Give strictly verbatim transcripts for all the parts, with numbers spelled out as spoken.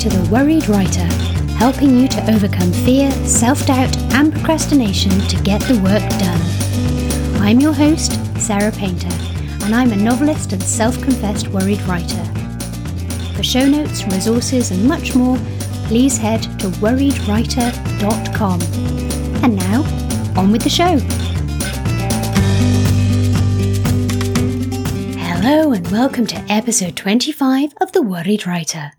to The Worried Writer, helping you to overcome fear, self-doubt and procrastination to get the work done. I'm your host, Sarah Painter, and I'm a novelist and self-confessed worried writer. For show notes, resources and much more, please head to worried writer dot com. And now, on with the show. Hello and welcome to episode twenty-five of The Worried Writer.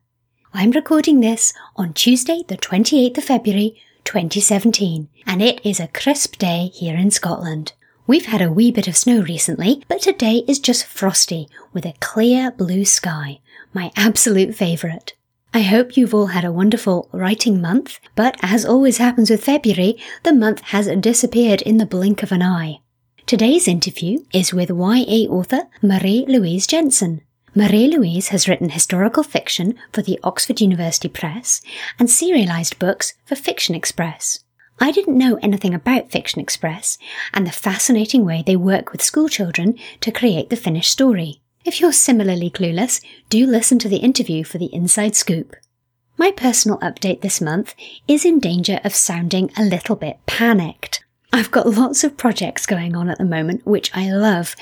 I'm recording this on Tuesday the twenty-eighth of February twenty seventeen, and it is a crisp day here in Scotland. We've had a wee bit of snow recently, but today is just frosty with a clear blue sky, my absolute favourite. I hope you've all had a wonderful writing month, but as always happens with February, the month has disappeared in the blink of an eye. Today's interview is with Y A author Marie-Louise Jensen. Marie-Louise has written historical fiction for the Oxford University Press and serialised books for Fiction Express. I didn't know anything about Fiction Express and the fascinating way they work with schoolchildren to create the finished story. If you're similarly clueless, do listen to the interview for the inside scoop. My personal update this month is in danger of sounding a little bit panicked. I've got lots of projects going on at the moment, which I love,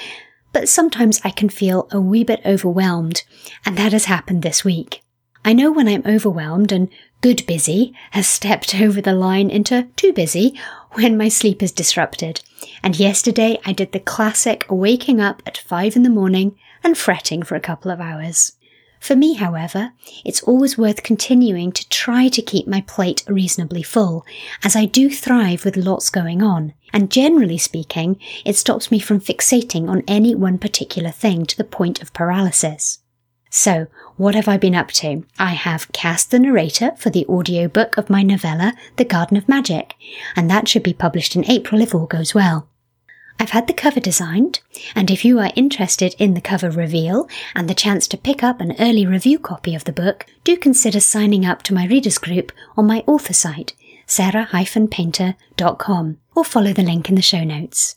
but sometimes I can feel a wee bit overwhelmed, and that has happened this week. I know when I'm overwhelmed and good busy has stepped over the line into too busy when my sleep is disrupted. And yesterday I did the classic waking up at five in the morning and fretting for a couple of hours. For me, however, it's always worth continuing to try to keep my plate reasonably full, as I do thrive with lots going on, and generally speaking, it stops me from fixating on any one particular thing to the point of paralysis. So, what have I been up to? I have cast the narrator for the audiobook of my novella, The Garden of Magic, and that should be published in April if all goes well. I've had the cover designed, and if you are interested in the cover reveal and the chance to pick up an early review copy of the book, do consider signing up to my readers group on my author site, sarah dash painter dot com, or follow the link in the show notes.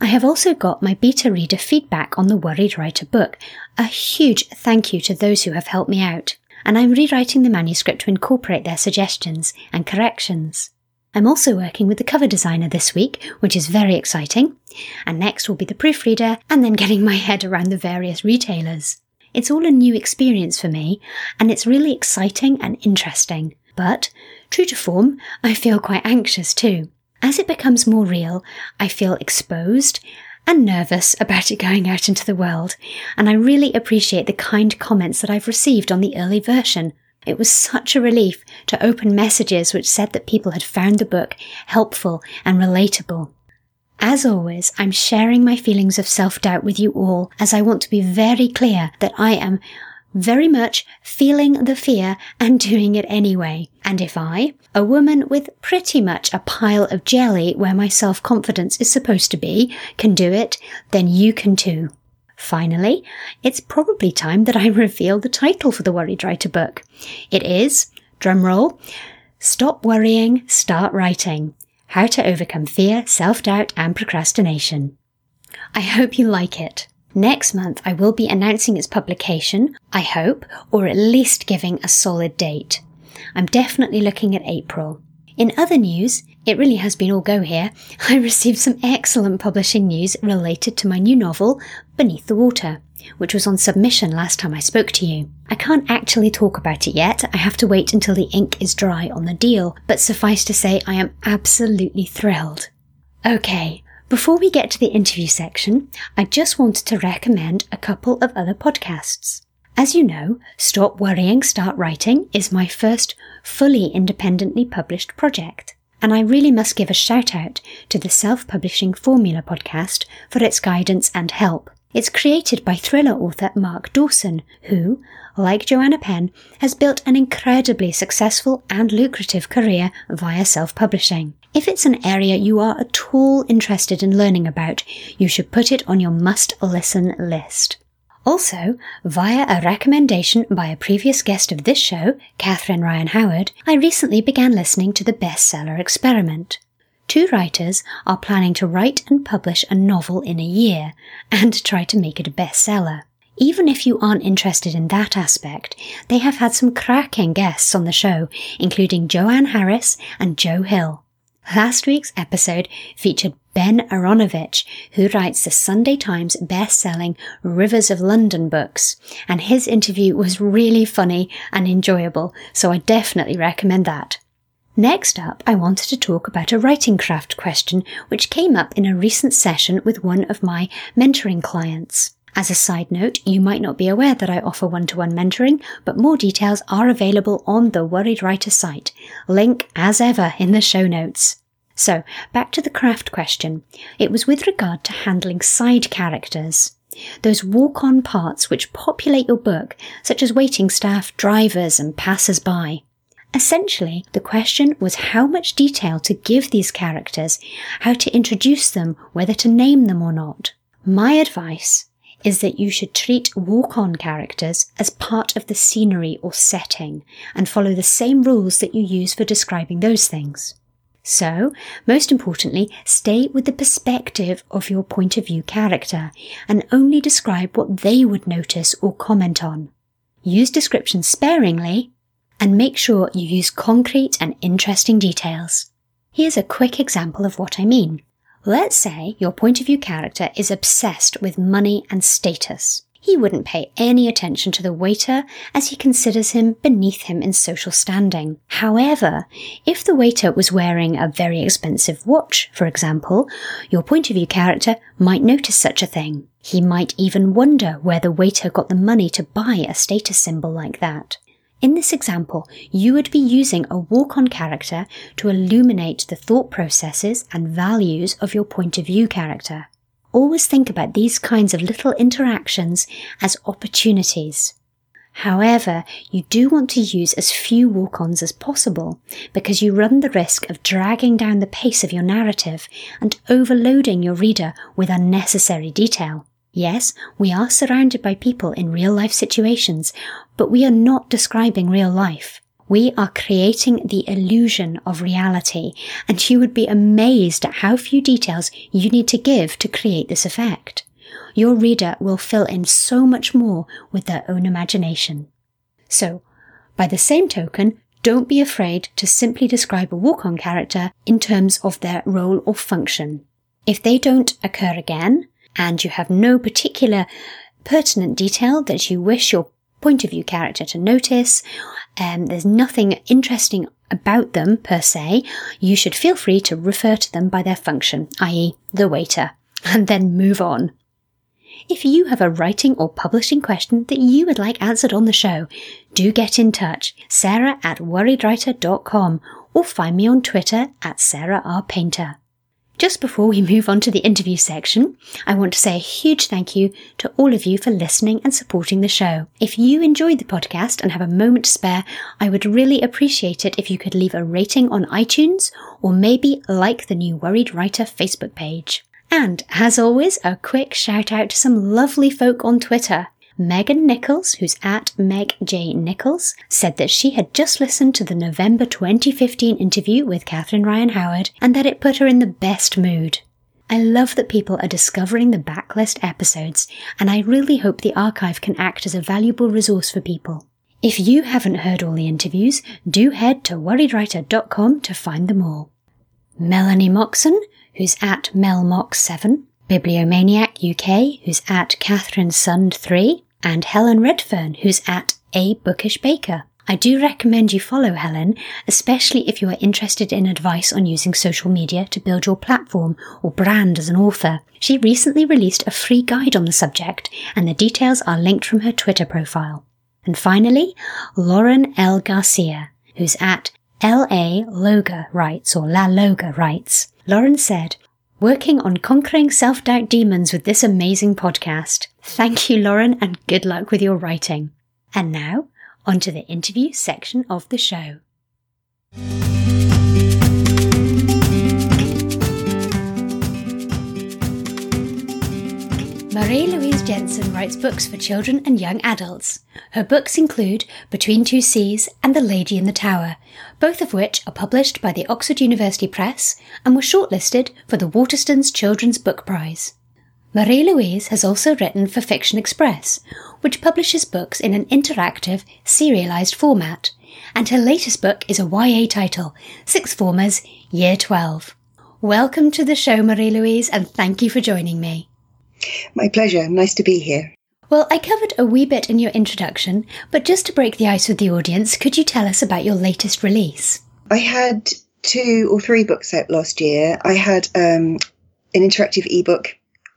I have also got my beta reader feedback on the Worried Writer book. A huge thank you to those who have helped me out, and I'm rewriting the manuscript to incorporate their suggestions and corrections. I'm also working with the cover designer this week, which is very exciting, and next will be the proofreader and then getting my head around the various retailers. It's all a new experience for me, and it's really exciting and interesting, but, true to form, I feel quite anxious too. As it becomes more real, I feel exposed and nervous about it going out into the world, and I really appreciate the kind comments that I've received on the early version. It was such a relief to open messages which said that people had found the book helpful and relatable. As always, I'm sharing my feelings of self-doubt with you all, as I want to be very clear that I am very much feeling the fear and doing it anyway. And if I, a woman with pretty much a pile of jelly where my self-confidence is supposed to be, can do it, then you can too. Finally, it's probably time that I reveal the title for the Worried Writer book. It is, drumroll, Stop Worrying, Start Writing, How to Overcome Fear, Self-Doubt and Procrastination. I hope you like it. Next month I will be announcing its publication, I hope, or at least giving a solid date. I'm definitely looking at April. In other news, it really has been all go here. I received some excellent publishing news related to my new novel, Beneath the Water, which was on submission last time I spoke to you. I can't actually talk about it yet, I have to wait until the ink is dry on the deal, but suffice to say I am absolutely thrilled. Okay, before we get to the interview section, I just wanted to recommend a couple of other podcasts. As you know, Stop Worrying, Start Writing is my first fully independently published project, and I really must give a shout out to the Self-Publishing Formula podcast for its guidance and help. It's created by thriller author Mark Dawson, who, like Joanna Penn, has built an incredibly successful and lucrative career via self-publishing. If it's an area you are at all interested in learning about, you should put it on your must-listen list. Also, via a recommendation by a previous guest of this show, Catherine Ryan Howard, I recently began listening to The Bestseller Experiment. Two writers are planning to write and publish a novel in a year, and try to make it a bestseller. Even if you aren't interested in that aspect, they have had some cracking guests on the show, including Joanne Harris and Joe Hill. Last week's episode featured Ben Aronovich, who writes the Sunday Times best-selling Rivers of London books, and his interview was really funny and enjoyable, so I definitely recommend that. Next up, I wanted to talk about a writing craft question which came up in a recent session with one of my mentoring clients. As a side note, you might not be aware that I offer one-to-one mentoring, but more details are available on the Worried Writer site. Link, as ever, in the show notes. So, back to the craft question. It was with regard to handling side characters. Those walk-on parts which populate your book, such as waiting staff, drivers, and passers-by. Essentially, the question was how much detail to give these characters, how to introduce them, whether to name them or not. My advice is that you should treat walk-on characters as part of the scenery or setting, and follow the same rules that you use for describing those things. So, most importantly, stay with the perspective of your point of view character, and only describe what they would notice or comment on. Use description sparingly, and make sure you use concrete and interesting details. Here's a quick example of what I mean. Let's say your point of view character is obsessed with money and status. He wouldn't pay any attention to the waiter as he considers him beneath him in social standing. However, if the waiter was wearing a very expensive watch, for example, your point of view character might notice such a thing. He might even wonder where the waiter got the money to buy a status symbol like that. In this example, you would be using a walk-on character to illuminate the thought processes and values of your point of view character. Always think about these kinds of little interactions as opportunities. However, you do want to use as few walk-ons as possible, because you run the risk of dragging down the pace of your narrative and overloading your reader with unnecessary detail. Yes, we are surrounded by people in real-life situations, but we are not describing real life. We are creating the illusion of reality, and you would be amazed at how few details you need to give to create this effect. Your reader will fill in so much more with their own imagination. So, by the same token, don't be afraid to simply describe a walk-on character in terms of their role or function. If they don't occur again, and you have no particular pertinent detail that you wish your point of view character to notice, and um, there's nothing interesting about them per se, you should feel free to refer to them by their function, that is the waiter, and then move on. If you have a writing or publishing question that you would like answered on the show, do get in touch, sarah at worried writer dot com, or find me on Twitter at sarah r painter. Just before we move on to the interview section, I want to say a huge thank you to all of you for listening and supporting the show. If you enjoyed the podcast and have a moment to spare, I would really appreciate it if you could leave a rating on iTunes, or maybe like the new Worried Writer Facebook page. And, as always, a quick shout out to some lovely folk on Twitter. Megan Nichols, who's at Meg J. Nichols, said that she had just listened to the November twenty fifteen interview with Catherine Ryan Howard and that it put her in the best mood. I love that people are discovering the backlist episodes, and I really hope the archive can act as a valuable resource for people. If you haven't heard all the interviews, do head to worried writer dot com to find them all. Melanie Moxon, who's at Mel Mox seven, Bibliomaniac U K, who's at Catherine Sund three, and Helen Redfern, who's at A Bookish Baker. I do recommend you follow Helen, especially if you are interested in advice on using social media to build your platform or brand as an author. She recently released a free guide on the subject, and the details are linked from her Twitter profile. And finally, Lauren L. Garcia, who's at L A. Loga Writes, or La Loga Writes. Lauren said, "Working on conquering self-doubt demons with this amazing podcast. Thank you, Lauren, and good luck with your writing." And now, on to the interview section of the show. Marie-Louise Jensen writes books for children and young adults. Her books include Between Two Seas and The Lady in the Tower, both of which are published by the Oxford University Press and were shortlisted for the Waterstones Children's Book Prize. Marie-Louise has also written for Fiction Express, which publishes books in an interactive, serialized format, and her latest book is a Y A title, Sixth Formers, Year twelve. Welcome to the show, Marie-Louise, and thank you for joining me. My pleasure. Nice to be here. Well, I covered a wee bit in your introduction, but just to break the ice with the audience, could you tell us about your latest release? I had two or three books out last year. I had um, an interactive ebook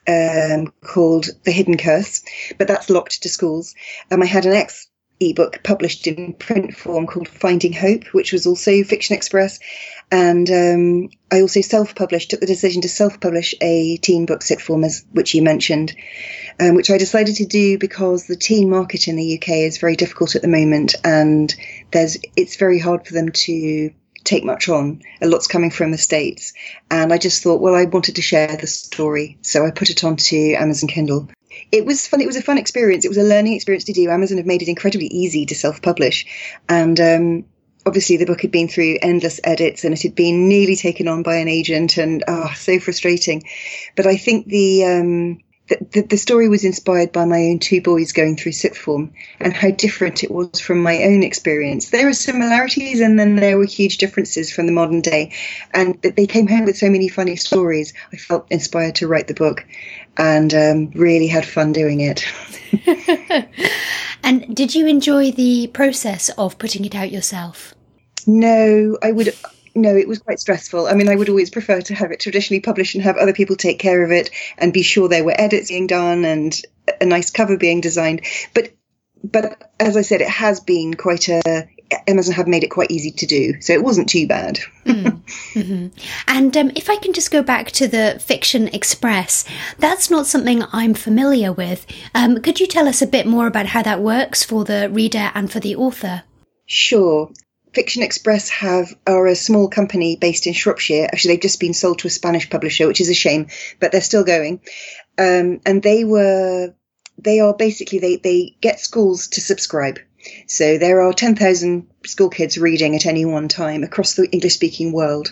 um, called The Hidden Curse, but that's locked to schools. Um, I had an ex ebook published in print form called Finding Hope, which was also Fiction Express. And um, I also self-published, took the decision to self-publish a teen book, Sixth Formers, which you mentioned, um, which I decided to do because the teen market in the U K is very difficult at the moment, and there's it's very hard for them to take much on. A lot's coming from the States. And I just thought, well, I wanted to share the story. So I put it onto Amazon Kindle. It was fun. It was a fun experience. It was a learning experience to do. Amazon have made it incredibly easy to self-publish. And um, obviously the book had been through endless edits and it had been nearly taken on by an agent, and oh, so frustrating. But I think the, um, the, the the story was inspired by my own two boys going through sixth form and how different it was from my own experience. There are similarities and then there were huge differences from the modern day. And they came home with so many funny stories. I felt inspired to write the book. And um, really had fun doing it. And did you enjoy the process of putting it out yourself? No, I would. No, it was quite stressful. I mean, I would always prefer to have it traditionally published and have other people take care of it and be sure there were edits being done and a nice cover being designed. But but as I said, it has been quite a. Amazon have made it quite easy to do, so it wasn't too bad. mm. mm-hmm. And um, if I can just go back to the Fiction Express, that's not something I'm familiar with. Um, could you tell us a bit more about how that works for the reader and for the author? Sure. Fiction Express have are a small company based in Shropshire. Actually, they've just been sold to a Spanish publisher, which is a shame, but they're still going. Um, and they were, they are basically, they, they get schools to subscribe. So there are ten thousand school kids reading at any one time across the English-speaking world.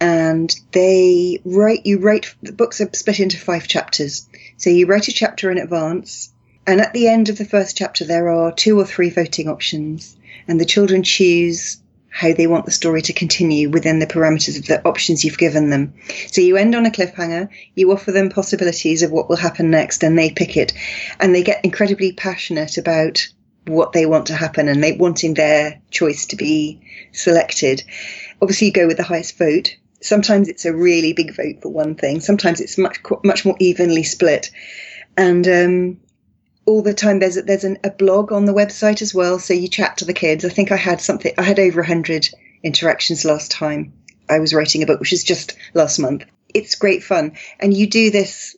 And they write, you write, the books are split into five chapters. So you write a chapter in advance. And at the end of the first chapter, there are two or three voting options. And the children choose how they want the story to continue within the parameters of the options you've given them. So you end on a cliffhanger, you offer them possibilities of what will happen next, and they pick it. And they get incredibly passionate about what they want to happen, and they wanting their choice to be selected. Obviously, you go with the highest vote. Sometimes it's a really big vote for one thing. Sometimes it's much much more evenly split. And um, all the time, there's a, there's an, a blog on the website as well. So you chat to the kids. I think I had something. I had over a hundred interactions last time I was writing a book, which is just last month. It's great fun, and you do this.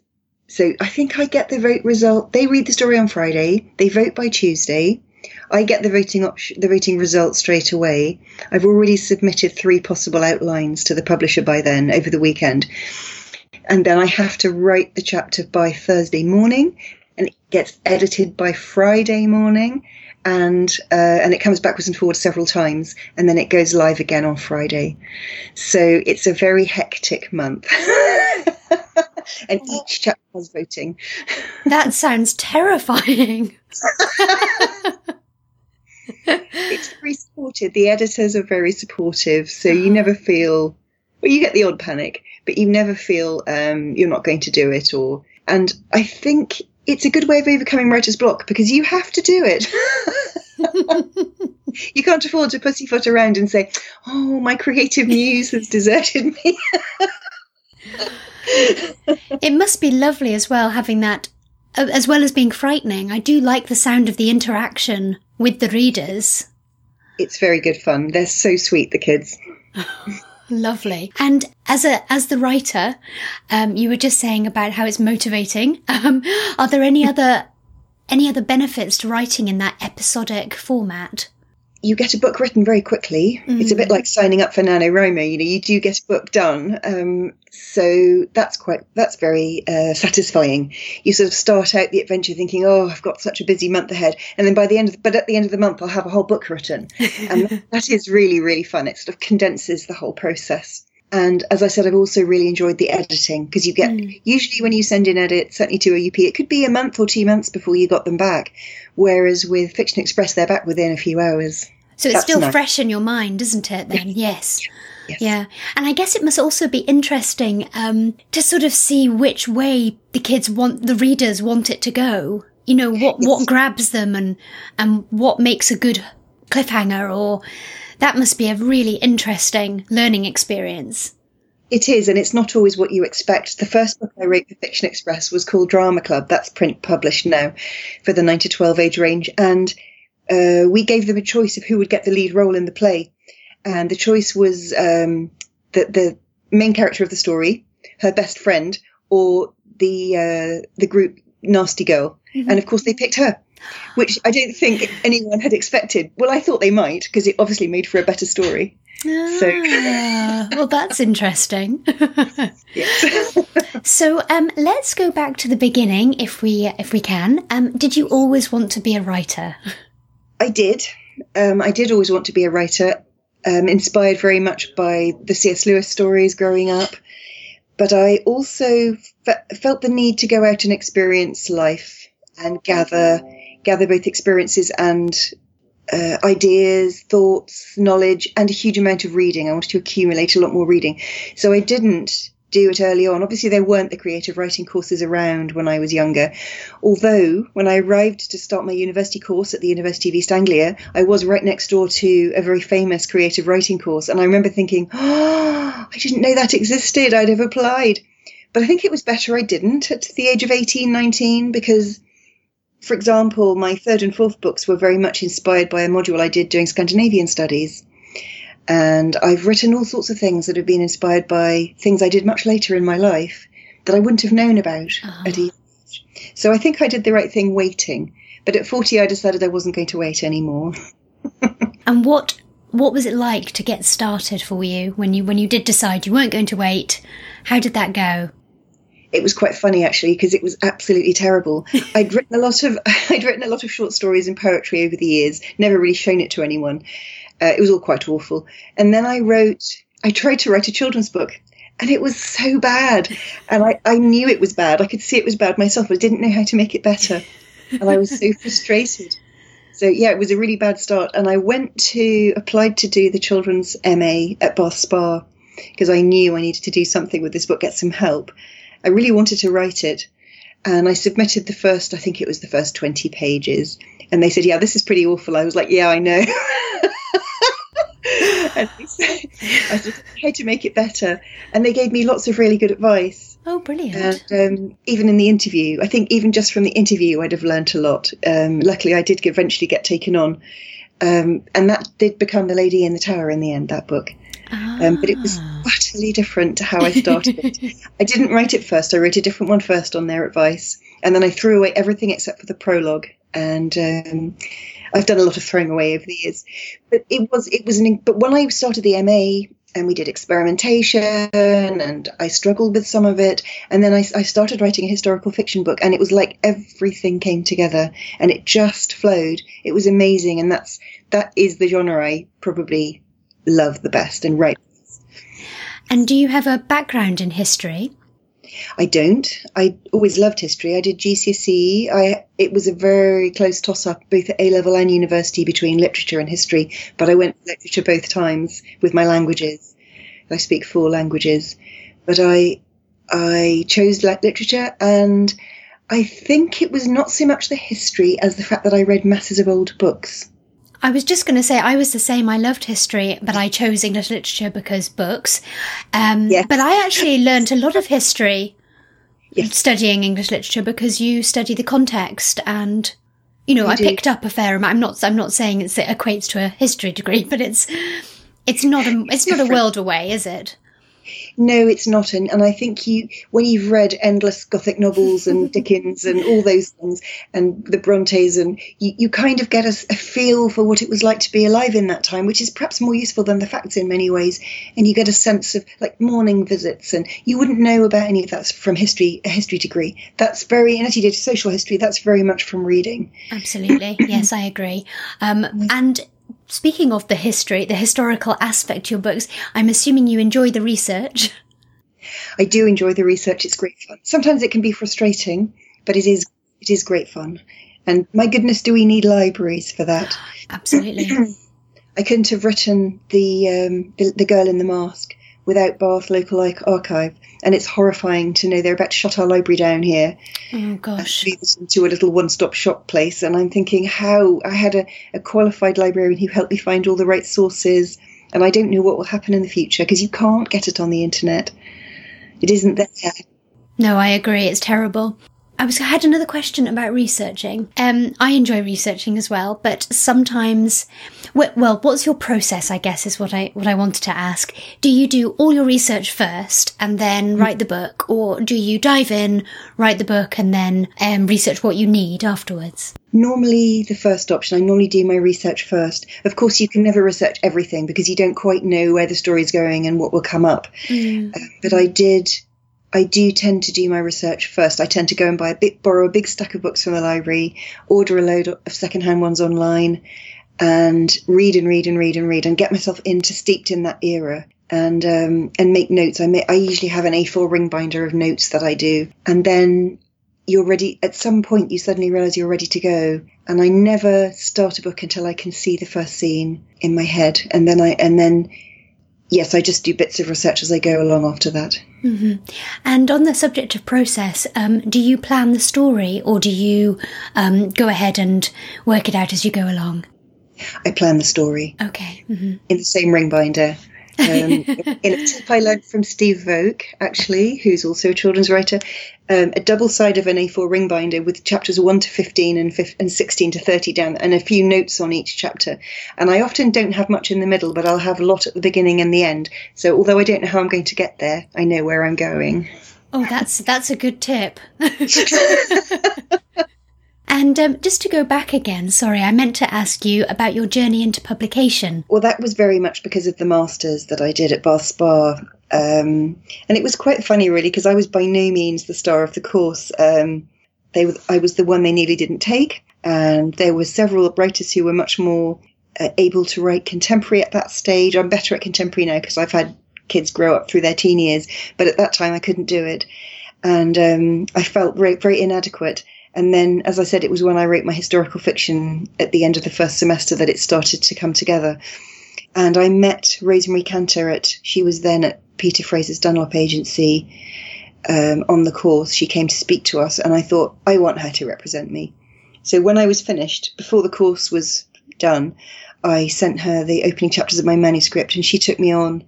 So I think I get the vote result. They read the story on Friday. They vote by Tuesday. I get the voting op- the voting result straight away. I've already submitted three possible outlines to the publisher by then over the weekend. And then I have to write the chapter by Thursday morning, and it gets edited by Friday morning. And uh, and it comes backwards and forwards several times, and then it goes live again on Friday. So it's a very hectic month. And each chapter has voting. That sounds terrifying. It's very supported. The editors are very supportive. So you never feel, well, you get the odd panic, but you never feel um, you're not going to do it. Or And I think it's a good way of overcoming writer's block, because you have to do it. You can't afford to pussyfoot around and say, oh, my creative muse has deserted me. It must be lovely as well, having that, as well as being frightening. I do like the sound of the interaction with the readers. It's very good fun. They're so sweet, the kids. Oh, lovely. And as a as the writer, um, you were just saying about how it's motivating. Um, are there any other any other benefits to writing in that episodic format? You get a book written very quickly. Mm. It's a bit like signing up for NaNoWriMo. You know, you do get a book done. Um, so that's quite, that's very uh, satisfying. You sort of start out the adventure thinking, oh, I've got such a busy month ahead. And then by the end, of the, but at the end of the month, I'll have a whole book written. And that is really, really fun. It sort of condenses the whole process. And as I said, I've also really enjoyed the editing, because you get mm. usually when you send in edits, certainly to O U P, it could be a month or two months before you got them back. Whereas with Fiction Express, they're back within a few hours. So it's That's still nice. Fresh in your mind, isn't it, then? Yes. Yes. Yeah. And I guess it must also be interesting um, to sort of see which way the kids want, the readers want it to go. You know, what, yes. what grabs them and and what makes a good cliffhanger, or that must be a really interesting learning experience. It is, and it's not always what you expect. The first book I wrote for Fiction Express was called Drama Club. That's print published now for the nine to twelve age range. And Uh, we gave them a choice of who would get the lead role in the play. And the choice was um, the, the main character of the story, her best friend, or the uh, the group Nasty Girl. Mm-hmm. And, of course, they picked her, which I don't think anyone had expected. Well, I thought they might, because it obviously made for a better story. Ah, so. Well, that's interesting. Yes. So um, let's go back to the beginning, if we, if we can. Um, did you always want to be a writer? I did. Um, I did always want to be a writer, um, inspired very much by the C S Lewis stories growing up. But I also f- felt the need to go out and experience life and gather gather both experiences and uh, ideas, thoughts, knowledge, and a huge amount of reading. I wanted to accumulate a lot more reading. So I didn't do it early on. Obviously, there weren't the creative writing courses around when I was younger. Although, when I arrived to start my university course at the University of East Anglia, I was right next door to a very famous creative writing course. And I remember thinking, oh, I didn't know that existed. I'd have applied. But I think it was better I didn't at the age of eighteen, nineteen, because, for example, my third and fourth books were very much inspired by a module I did doing Scandinavian studies. And I've written all sorts of things that have been inspired by things I did much later in my life that I wouldn't have known about oh. at either age. So I think I did the right thing waiting. But at forty, I decided I wasn't going to wait anymore. And what what was it like to get started for you when you when you did decide you weren't going to wait? How did that go? It was quite funny, actually, because it was absolutely terrible. I'd written a lot of I'd written a lot of short stories and poetry over the years, never really shown it to anyone. Uh, it was all quite awful. And then I wrote, I tried to write a children's book, and it was so bad. And I, I knew it was bad. I could see it was bad myself, but I didn't know how to make it better. And I was so frustrated. So, yeah, it was a really bad start. And I went to, applied to do the children's M A at Bath Spa, because I knew I needed to do something with this book, get some help. I really wanted to write it. And I submitted the first, I think it was the first twenty pages. And they said, yeah, this is pretty awful. I was like, yeah, I know. And I said, how to make it better? And they gave me lots of really good advice. Oh, brilliant. And um, even in the interview, I think even just from the interview, I'd have learnt a lot. Um, luckily, I did eventually get taken on. Um, and that did become The Lady in the Tower in the end, that book. Ah. Um, but it was utterly different to how I started it. I didn't write it first. I wrote a different one first on their advice. And then I threw away everything except for the prologue. And um, I've done a lot of throwing away over the years, but it was it was an. But when I started the M A and we did experimentation, and I struggled with some of it, and then I, I started writing a historical fiction book, and it was like everything came together, and it just flowed. It was amazing, and that's that is the genre I probably love the best and write. And do you have a background in history? I don't. I always loved history. I did G C S E. I it was a very close toss-up, both at A-level and university, between literature and history. But I went for literature both times with my languages. I speak four languages. But I I chose literature, and I think it was not so much the history as the fact that I read masses of old books. I was just going to say, I was the same. I loved history, but I chose English literature because books. Um, yes. But I actually learned a lot of history yes. studying English literature, because you study the context, and, you know, you I do. picked up a fair amount. I'm not, I'm not saying it's, it equates to a history degree, but it's, it's not a, it's not a world away, is it? No, it's not. And, and I think you, when you've read endless Gothic novels and Dickens and all those things and the Brontes, and you, you kind of get a, a feel for what it was like to be alive in that time, which is perhaps more useful than the facts in many ways. And you get a sense of like morning visits, and you wouldn't know about any of that from history, a history degree. That's very, unless you did social history, that's very much from reading. Absolutely. Yes, I agree. Um, and Speaking of the history, the historical aspect to your books, I'm assuming you enjoy the research. I do enjoy the research. It's great fun. Sometimes it can be frustrating, but it is it is great fun. And my goodness, do we need libraries for that? Absolutely. I couldn't have written the, um, the the Girl in the Mask without Bath Local Archive, and it's horrifying to know they're about to shut our library down here. Oh gosh! To a little one-stop shop place, and I'm thinking, how I had a, a qualified librarian who helped me find all the right sources, and I don't know what will happen in the future because you can't get it on the internet. It isn't there. No, I agree. It's terrible. I was I had another question about researching. Um, I enjoy researching as well, but sometimes, well, what's your process, I guess, is what I what I wanted to ask. Do you do all your research first and then write the book, or do you dive in, write the book, and then um, research what you need afterwards? Normally the first option. I normally do my research first. Of course, you can never research everything because you don't quite know where the story's going and what will come up. Mm. Uh, but I did... I do tend to do my research first. I tend to go and buy a bit, borrow a big stack of books from the library, order a load of secondhand ones online, and read and read and read and read and get myself into steeped in that era and um, and make notes. I may, I usually have an A four ring binder of notes that I do, and then you're ready. At some point, you suddenly realise you're ready to go. And I never start a book until I can see the first scene in my head, and then I and then. Yes, I just do bits of research as I go along after that. Mm-hmm. And on the subject of process, um, do you plan the story or do you um, go ahead and work it out as you go along? I plan the story. Okay. Mm-hmm. In the same ring binder. Um, in a tip I learned from Steve Voke, actually, who's also a children's writer, um, a double side of an A four ring binder with chapters one to fifteen and, fifteen and sixteen to thirty down and a few notes on each chapter. And I often don't have much in the middle, but I'll have a lot at the beginning and the end. So although I don't know how I'm going to get there, I know where I'm going. Oh, that's that's a good tip. And um, just to go back again, sorry, I meant to ask you about your journey into publication. Well, that was very much because of the masters that I did at Bath Spa. Um, and it was quite funny, really, because I was by no means the star of the course. Um, they were, I was the one they nearly didn't take. And there were several writers who were much more uh, able to write contemporary at that stage. I'm better at contemporary now because I've had kids grow up through their teen years. But at that time, I couldn't do it. And um, I felt very, very inadequate. And then, as I said, it was when I wrote my historical fiction at the end of the first semester that it started to come together. And I met Rosemary Cantor at, she was then at Peter Fraser's Dunlop Agency um, on the course. She came to speak to us and I thought, I want her to represent me. So when I was finished, before the course was done, I sent her the opening chapters of my manuscript and she took me on.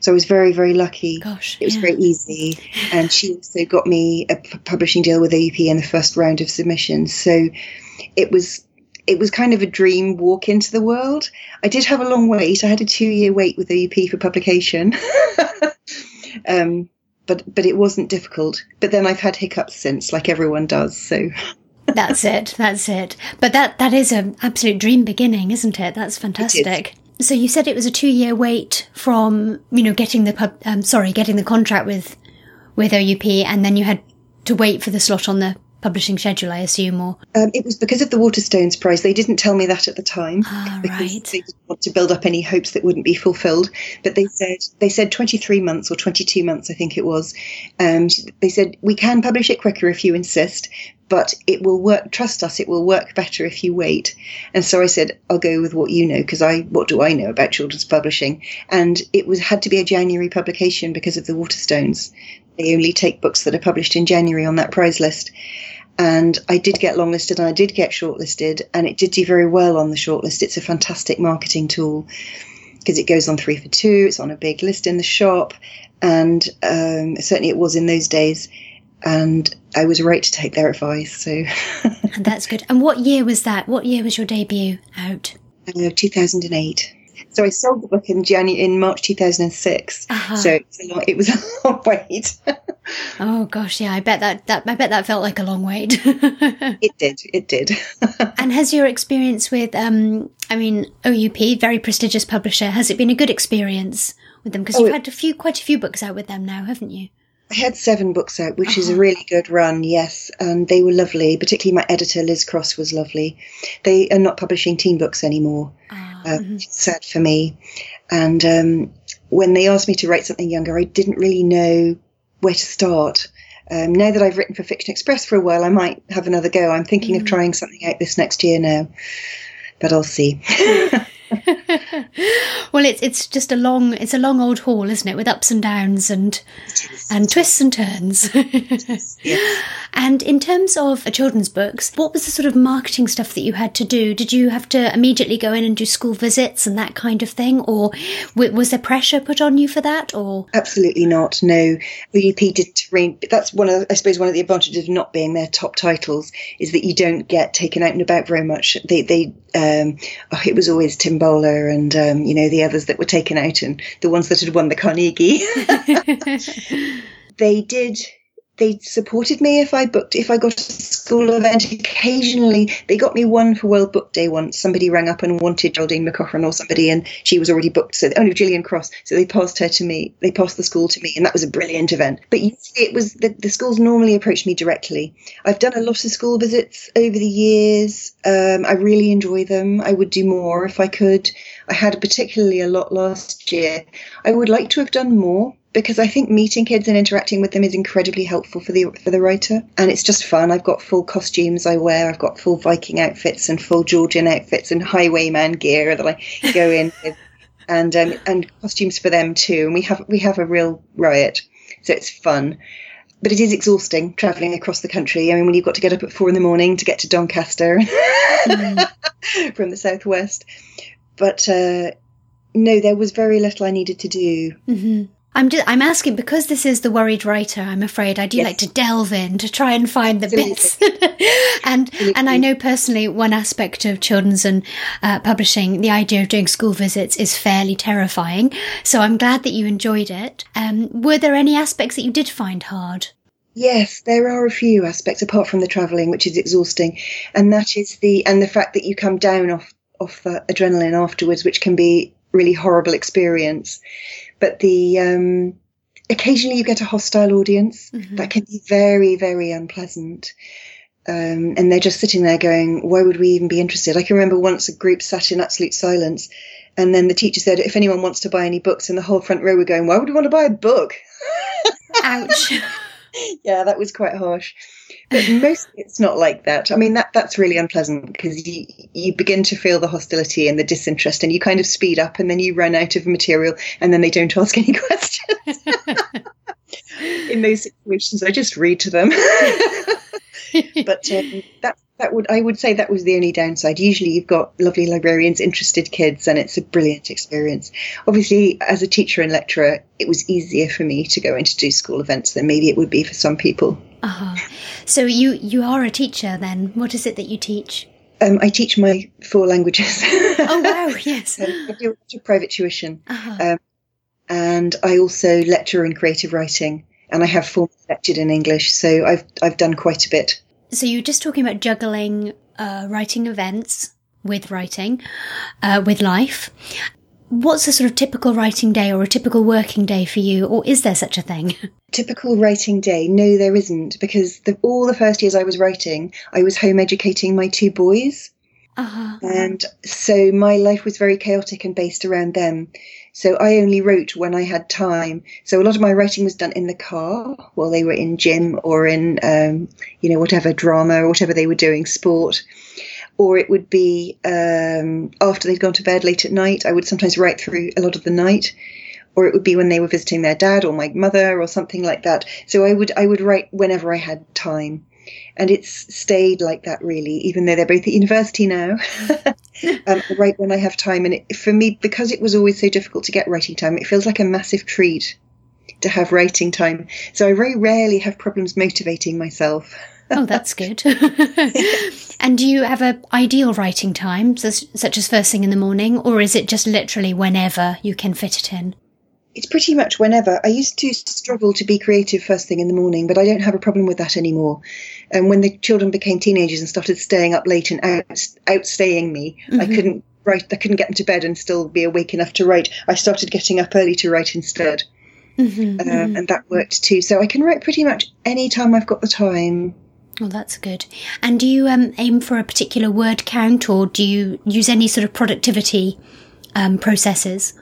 So I was very, very lucky. Gosh, it was yeah. very easy. And she also got me a p- publishing deal with A U P in the first round of submissions. So it was it was kind of a dream walk into the world. I did have a long wait. I had a two-year wait with A U P for publication. um, but but it wasn't difficult. But then I've had hiccups since, like everyone does. So... That's it. That's it. But that, that is an absolute dream beginning, isn't it? That's fantastic. It so you said it was a two-year wait from, you know, getting the pub, um, sorry, getting the contract with, with O U P, and then you had to wait for the slot on the publishing schedule, I assume, or? Um, it was because of the Waterstones Prize. They didn't tell me that at the time. Ah, because right. They didn't want to build up any hopes that wouldn't be fulfilled. But they said they said twenty-three months or twenty-two months, I think it was. Um, they said, we can publish it quicker if you insist, but it will work. Trust us, it will work better if you wait. And so I said, I'll go with what you know, because I what do I know about children's publishing? And it was had to be a January publication because of the Waterstones. They only take books that are published in January on that prize list. And I did get longlisted and I did get shortlisted, and it did do very well on the shortlist. It's a fantastic marketing tool because it goes on three for two. It's on a big list in the shop. And um, certainly it was in those days. And I was right to take their advice. So and that's good. And what year was that? What year was your debut out? Uh, two thousand eight. So I sold the book in January, in March two thousand six. Uh-huh. So it was a long, it was a long wait. Oh gosh, yeah, I bet that, that I bet that felt like a long wait. It did, it did. And has your experience with, um, I mean, O U P, very prestigious publisher, has it been a good experience with them? Because oh, you've had a few, quite a few books out with them now, haven't you? I had seven books out, which oh. is a really good run, yes. And they were lovely, particularly my editor, Liz Cross, was lovely. They are not publishing teen books anymore. Oh. Uh, it's sad for me. And um, when they asked me to write something younger, I didn't really know where to start. Um, now that I've written for Fiction Express for a while, I might have another go. I'm thinking mm. of trying something out this next year now, but I'll see. Well, it's it's just a long it's a long old haul, isn't it, with ups and downs and and twists and turns. Yes. And in terms of children's books, what was the sort of marketing stuff that you had to do? Did you have to immediately go in and do school visits and that kind of thing, or w- was there pressure put on you for that? Or absolutely not. No, the E P didn't ring. That's one of the, I suppose one of the advantages of not being their top titles is that you don't get taken out and about very much. They they um, oh, it was always Tim Bowler and um, you know the others that were taken out and the ones that had won the Carnegie. They did. They supported me if I booked, if I got a school event occasionally. They got me one for World Book Day once. Somebody rang up and wanted Geraldine McCochran or somebody, and she was already booked. So only Gillian Cross. So they passed her to me. They passed the school to me, and that was a brilliant event. But you see, it was the, the schools normally approached me directly. I've done a lot of school visits over the years. Um, I really enjoy them. I would do more if I could. I had particularly a lot last year. I would like to have done more, because I think meeting kids and interacting with them is incredibly helpful for the for the writer. And it's just fun. I've got full costumes I wear. I've got full Viking outfits and full Georgian outfits and highwayman gear that I go in with. And um, and costumes for them too. And we have we have a real riot. So it's fun. But it is exhausting travelling across the country. I mean, when you've got to get up at four in the morning to get to Doncaster mm. from the southwest. But uh, no, there was very little I needed to do. Mm-hmm. I'm just, I'm asking because this is The Worried Writer, I'm afraid. I do yes. like to delve in to try and find the Absolutely. bits. and Absolutely. and I know personally one aspect of children's and uh, publishing, the idea of doing school visits is fairly terrifying. So I'm glad that you enjoyed it. Um, were there any aspects that you did find hard? Yes, there are a few aspects apart from the travelling, which is exhausting. And that is the, and the fact that you come down off, off the adrenaline afterwards, which can be really horrible experience. But the um, occasionally you get a hostile audience mm-hmm. that can be very, very unpleasant. Um, and they're just sitting there going, why would we even be interested? I can remember once a group sat in absolute silence. And then the teacher said, if anyone wants to buy any books, and the whole front row were going, why would we want to buy a book? Ouch. Yeah, that was quite harsh. But mostly it's not like that. I mean, that that's really unpleasant because you, you begin to feel the hostility and the disinterest and you kind of speed up and then you run out of material and then they don't ask any questions. In those situations, I just read to them. But um, that, that would I would say that was the only downside. Usually you've got lovely librarians, interested kids, and it's a brilliant experience. Obviously, as a teacher and lecturer, it was easier for me to go into do school events than maybe it would be for some people. Uh-huh. So you, you are a teacher then. What is it that you teach? Um, I teach my four languages. Oh, wow, yes. So I do a private tuition. Uh-huh. Um, and I also lecture in creative writing. And I have formally lectured in English, so I've I've done quite a bit. So you were just talking about juggling uh, writing events with writing, uh, with life. What's a sort of typical writing day or a typical working day for you, or is there such a thing? Typical writing day? No, there isn't, because the, all the first years I was writing, I was home educating my two boys. Uh-huh. And so my life was very chaotic and based around them. So I only wrote when I had time. So a lot of my writing was done in the car while they were in gym or in, um, you know, whatever drama or whatever they were doing, sport. Or it would be um, after they'd gone to bed late at night. I would sometimes write through a lot of the night. Or it would be when they were visiting their dad or my mother or something like that. So I would I would write whenever I had time. And it's stayed like that, really, even though they're both at university now. um, I write when I have time. And it, for me, because it was always so difficult to get writing time, it feels like a massive treat to have writing time. So I very rarely have problems motivating myself. Oh, that's good. And do you have an ideal writing time, such as first thing in the morning, or is it just literally whenever you can fit it in? It's pretty much whenever. I used to struggle to be creative first thing in the morning, but I don't have a problem with that anymore. And when the children became teenagers and started staying up late and out, outstaying me, mm-hmm. I couldn't write. I couldn't get them to bed and still be awake enough to write. I started getting up early to write instead. Mm-hmm, um, mm-hmm. And that worked too. So I can write pretty much any time I've got the time. Well, that's good. And do you um, aim for a particular word count, or do you use any sort of productivity um, processes?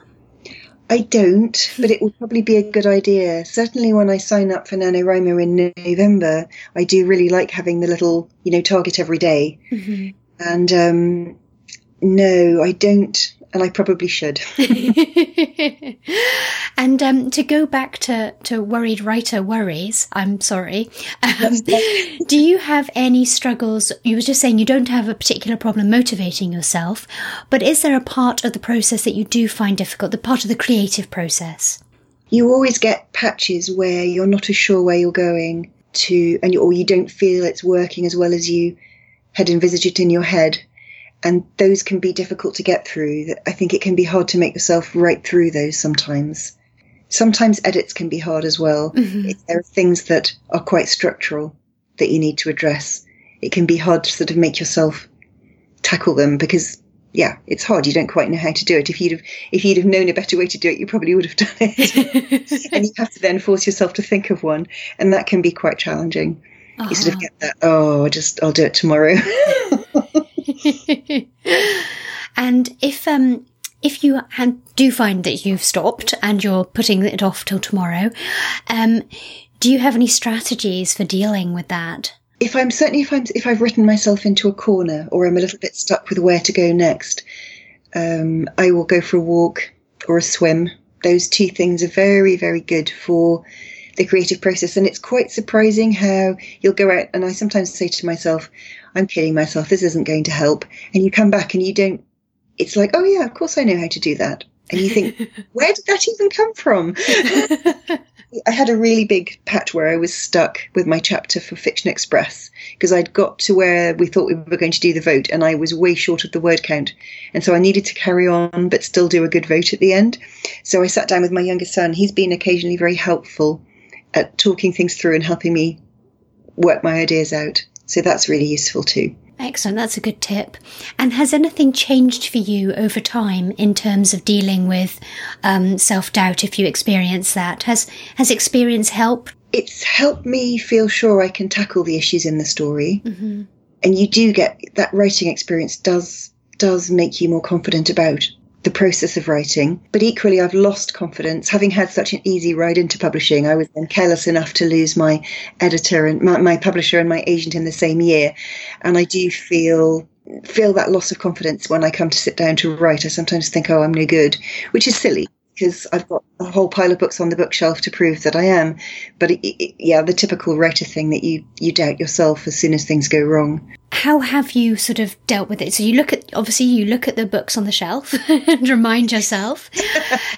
I don't, but it will probably be a good idea. Certainly when I sign up for NaNoWriMo in November, I do really like having the little, you know, target every day. Mm-hmm. And um, no, I don't. And I probably should. And um, to go back to, to worried writer worries, I'm sorry. Um, do you have any struggles? You were just saying you don't have a particular problem motivating yourself, but is there a part of the process that you do find difficult, the part of the creative process? You always get patches where you're not as sure where you're going to, and you, or you don't feel it's working as well as you had envisaged it in your head. And those can be difficult to get through. I think it can be hard to make yourself write through those sometimes. Sometimes edits can be hard as well. Mm-hmm. If there are things that are quite structural that you need to address, it can be hard to sort of make yourself tackle them because, yeah, it's hard. You don't quite know how to do it. If you'd have, if you'd have known a better way to do it, you probably would have done it. And you have to then force yourself to think of one. And that can be quite challenging. Uh-huh. You sort of get that, oh, just I'll do it tomorrow. And if um if you had, do find that you've stopped and you're putting it off till tomorrow, um do you have any strategies for dealing with that? If I'm certainly if I'm if I've written myself into a corner or I'm a little bit stuck with where to go next, um I will go for a walk or a swim. Those two things are very, very good for the creative process, and it's quite surprising how you'll go out, and I sometimes say to myself, I'm kidding myself, this isn't going to help, and you come back and you don't, it's like, oh yeah, of course I know how to do that, and you think, where did that even come from? I had a really big patch where I was stuck with my chapter for Fiction Express because I'd got to where we thought we were going to do the vote and I was way short of the word count, and so I needed to carry on but still do a good vote at the end. So I sat down with my youngest son. He's been occasionally very helpful at talking things through and helping me work my ideas out. So that's really useful too. Excellent. That's a good tip. And has anything changed for you over time in terms of dealing with um, self-doubt if you experience that? Has has experience helped? It's helped me feel sure I can tackle the issues in the story. Mm-hmm. And you do get, that writing experience does does make you more confident about the process of writing. But equally, I've lost confidence. Having had such an easy ride into publishing, I was then careless enough to lose my editor and my, my publisher and my agent in the same year. And I do feel feel that loss of confidence when I come to sit down to write. I sometimes think, oh, I'm no good, which is silly because I've got a whole pile of books on the bookshelf to prove that I am. But it, it, yeah, the typical writer thing that you, you doubt yourself as soon as things go wrong. How have you sort of dealt with it? So you look at, obviously you look at the books on the shelf and remind yourself.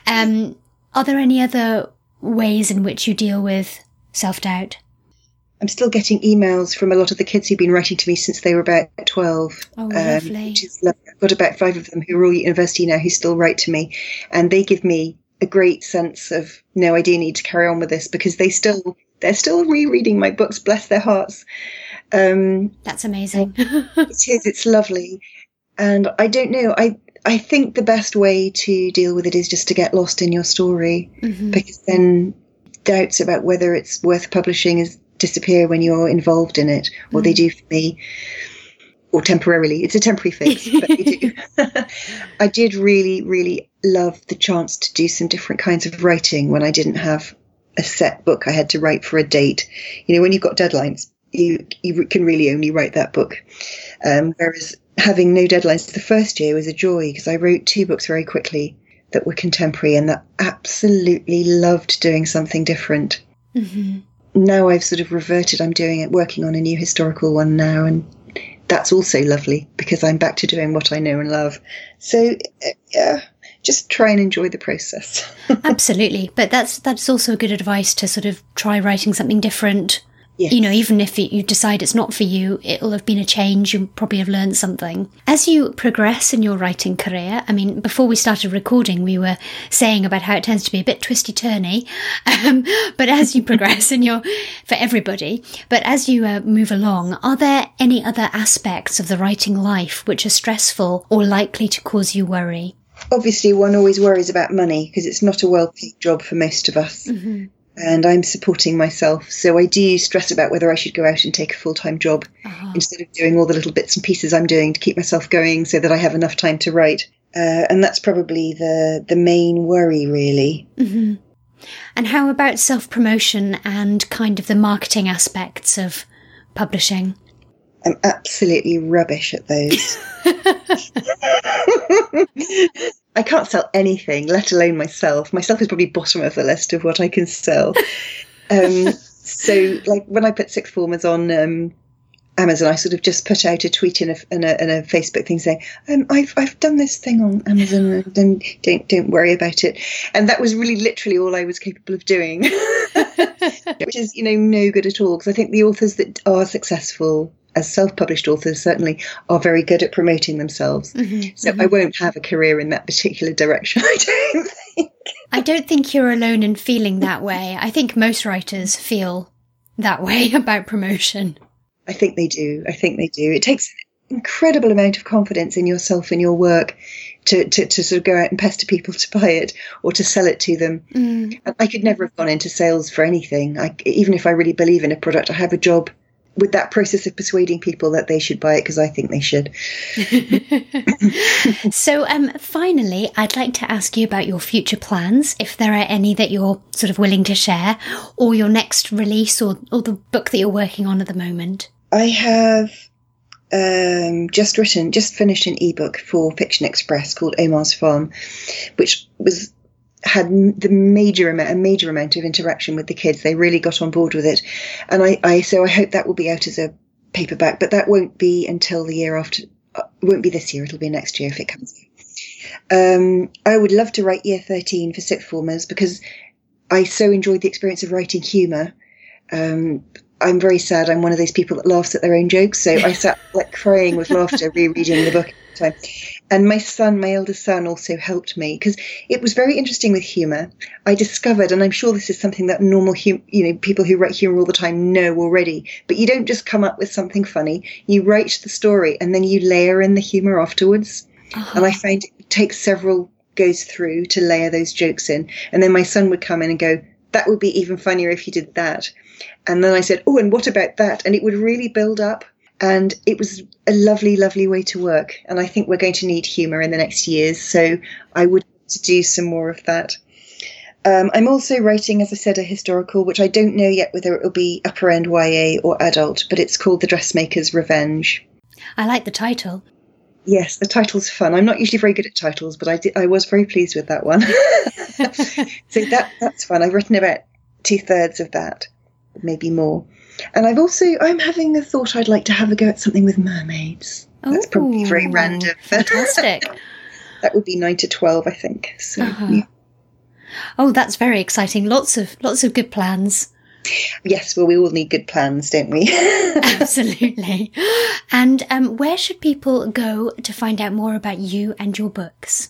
Um, are there any other ways in which you deal with self-doubt? I'm still getting emails from a lot of the kids who've been writing to me since they were about twelve. Oh, lovely. Um, which is lovely. I've got about five of them who are all at university now who still write to me. And they give me a great sense of, no, I do need to carry on with this, because they still, they're still rereading my books, bless their hearts. Um, That's amazing. It is. It's lovely. And I don't know. I, I think the best way to deal with it is just to get lost in your story, mm-hmm. because then doubts about whether it's worth publishing is disappear when you're involved in it, or mm-hmm. they do for me, or temporarily. It's a temporary fix, but they do. I did really, really love the chance to do some different kinds of writing when I didn't have a set book I had to write for a date. You know, when you've got deadlines, You, you can really only write that book. Um, whereas having no deadlines the first year was a joy, because I wrote two books very quickly that were contemporary, and that absolutely loved doing something different. Mm-hmm. Now I've sort of reverted. I'm doing it, working on a new historical one now, and that's also lovely because I'm back to doing what I know and love. So, yeah. Just try and enjoy the process. Absolutely. But that's that's also good advice, to sort of try writing something different. Yes. You know, even if you decide it's not for you, it'll have been a change. You probably have learned something. As you progress in your writing career, I mean, before we started recording, we were saying about how it tends to be a bit twisty-turny. Um, but as you progress in your, for everybody, but as you uh, move along, are there any other aspects of the writing life which are stressful or likely to cause you worry? obviously one always worries about money because it's not a well-paid job for most of us. Mm-hmm. And I'm supporting myself. So I do stress about whether I should go out and take a full-time job uh-huh. instead of doing all the little bits and pieces I'm doing to keep myself going so that I have enough time to write. Uh, and that's probably the, the main worry, really. Mm-hmm. And how about self-promotion and kind of the marketing aspects of publishing? I'm absolutely rubbish at those. I can't sell anything, let alone myself. Myself is probably bottom of the list of what I can sell. Um, so, like, when I put Sixth Formers on um, Amazon, I sort of just put out a tweet and a, and a, and a Facebook thing saying, um, I've I've done this thing on Amazon, and don't, don't worry about it. And that was really literally all I was capable of doing, which is, you know, no good at all. Because I think the authors that are successful as self-published authors certainly are very good at promoting themselves. Mm-hmm, so mm-hmm. I won't have a career in that particular direction, I don't think. I don't think you're alone in feeling that way. I think most writers feel that way about promotion. I think they do. I think they do. It takes an incredible amount of confidence in yourself and your work to, to, to sort of go out and pester people to buy it or to sell it to them. Mm. And I could never have gone into sales for anything. I, even if I really believe in a product, I have a job with that process of persuading people that they should buy it because I think they should. So um, finally, I'd like to ask you about your future plans, if there are any that you're sort of willing to share, or your next release, or, or the book that you're working on at the moment. I have um, just written, just finished an ebook for Fiction Express called Omar's Farm, which was... had the major amount, a major amount of interaction with the kids. They really got on board with it. And I, I, so I hope that will be out as a paperback, but that won't be until the year after, uh, won't be this year. It'll be next year if it comes out. Um, I would love to write year thirteen for Sixth Formers because I so enjoyed the experience of writing humour. Um, I'm very sad. I'm one of those people that laughs at their own jokes. So I sat like crying with laughter, rereading the book at the time. And my son, my eldest son, also helped me because it was very interesting with humour. I discovered, and I'm sure this is something that normal, hum- you know, people who write humour all the time know already, but you don't just come up with something funny. You write the story and then you layer in the humour afterwards. Uh-huh. And I find it takes several goes through to layer those jokes in. And then my son would come in and go, that would be even funnier if you did that. And then I said, oh, and what about that? And it would really build up. And it was a lovely, lovely way to work. And I think we're going to need humour in the next years. So I would like to do some more of that. Um, I'm also writing, as I said, a historical, which I don't know yet whether it will be upper end Y A or adult, but it's called The Dressmaker's Revenge. I like the title. Yes, the title's fun. I'm not usually very good at titles, but I, did, I was very pleased with that one. So that that's fun. I've written about two thirds of that, maybe more. And I've also, I'm having a thought I'd like to have a go at something with mermaids. Oh, that's probably very random. Fantastic. That would be nine to twelve, I think. So, uh-huh. yeah. Oh, that's very exciting. Lots of, lots of good plans. Yes, well, we all need good plans, don't we? Absolutely. And um, where should people go to find out more about you and your books?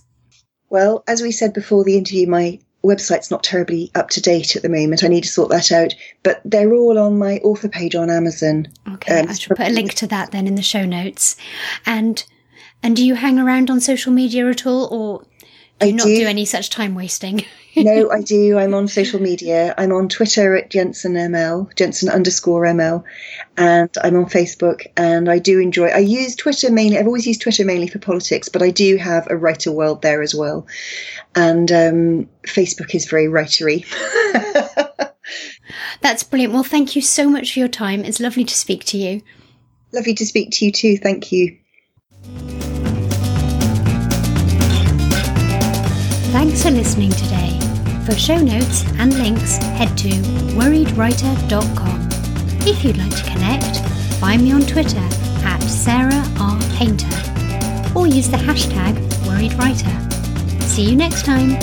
Well, as we said before the interview, my website's not terribly up to date at the moment. I need to sort that out. But they're all on my author page on Amazon. Okay, um, I should put a link to that then in the show notes. And and do you hang around on social media at all, or do you I not do. do any such time wasting? No, I do. I'm on social media. I'm on Twitter at Jensen M L, Jensen underscore M L, and I'm on Facebook. And I do enjoy, I use Twitter mainly, I've always used Twitter mainly for politics, but I do have a writer world there as well. And um, Facebook is very writery. That's brilliant. Well, thank you so much for your time. It's lovely to speak to you. Lovely to speak to you too. Thank you. Thanks for listening today. For show notes and links, head to worried writer dot com. If you'd like to connect, find me on Twitter at sarah r painter or use the hashtag worried writer. See you next time.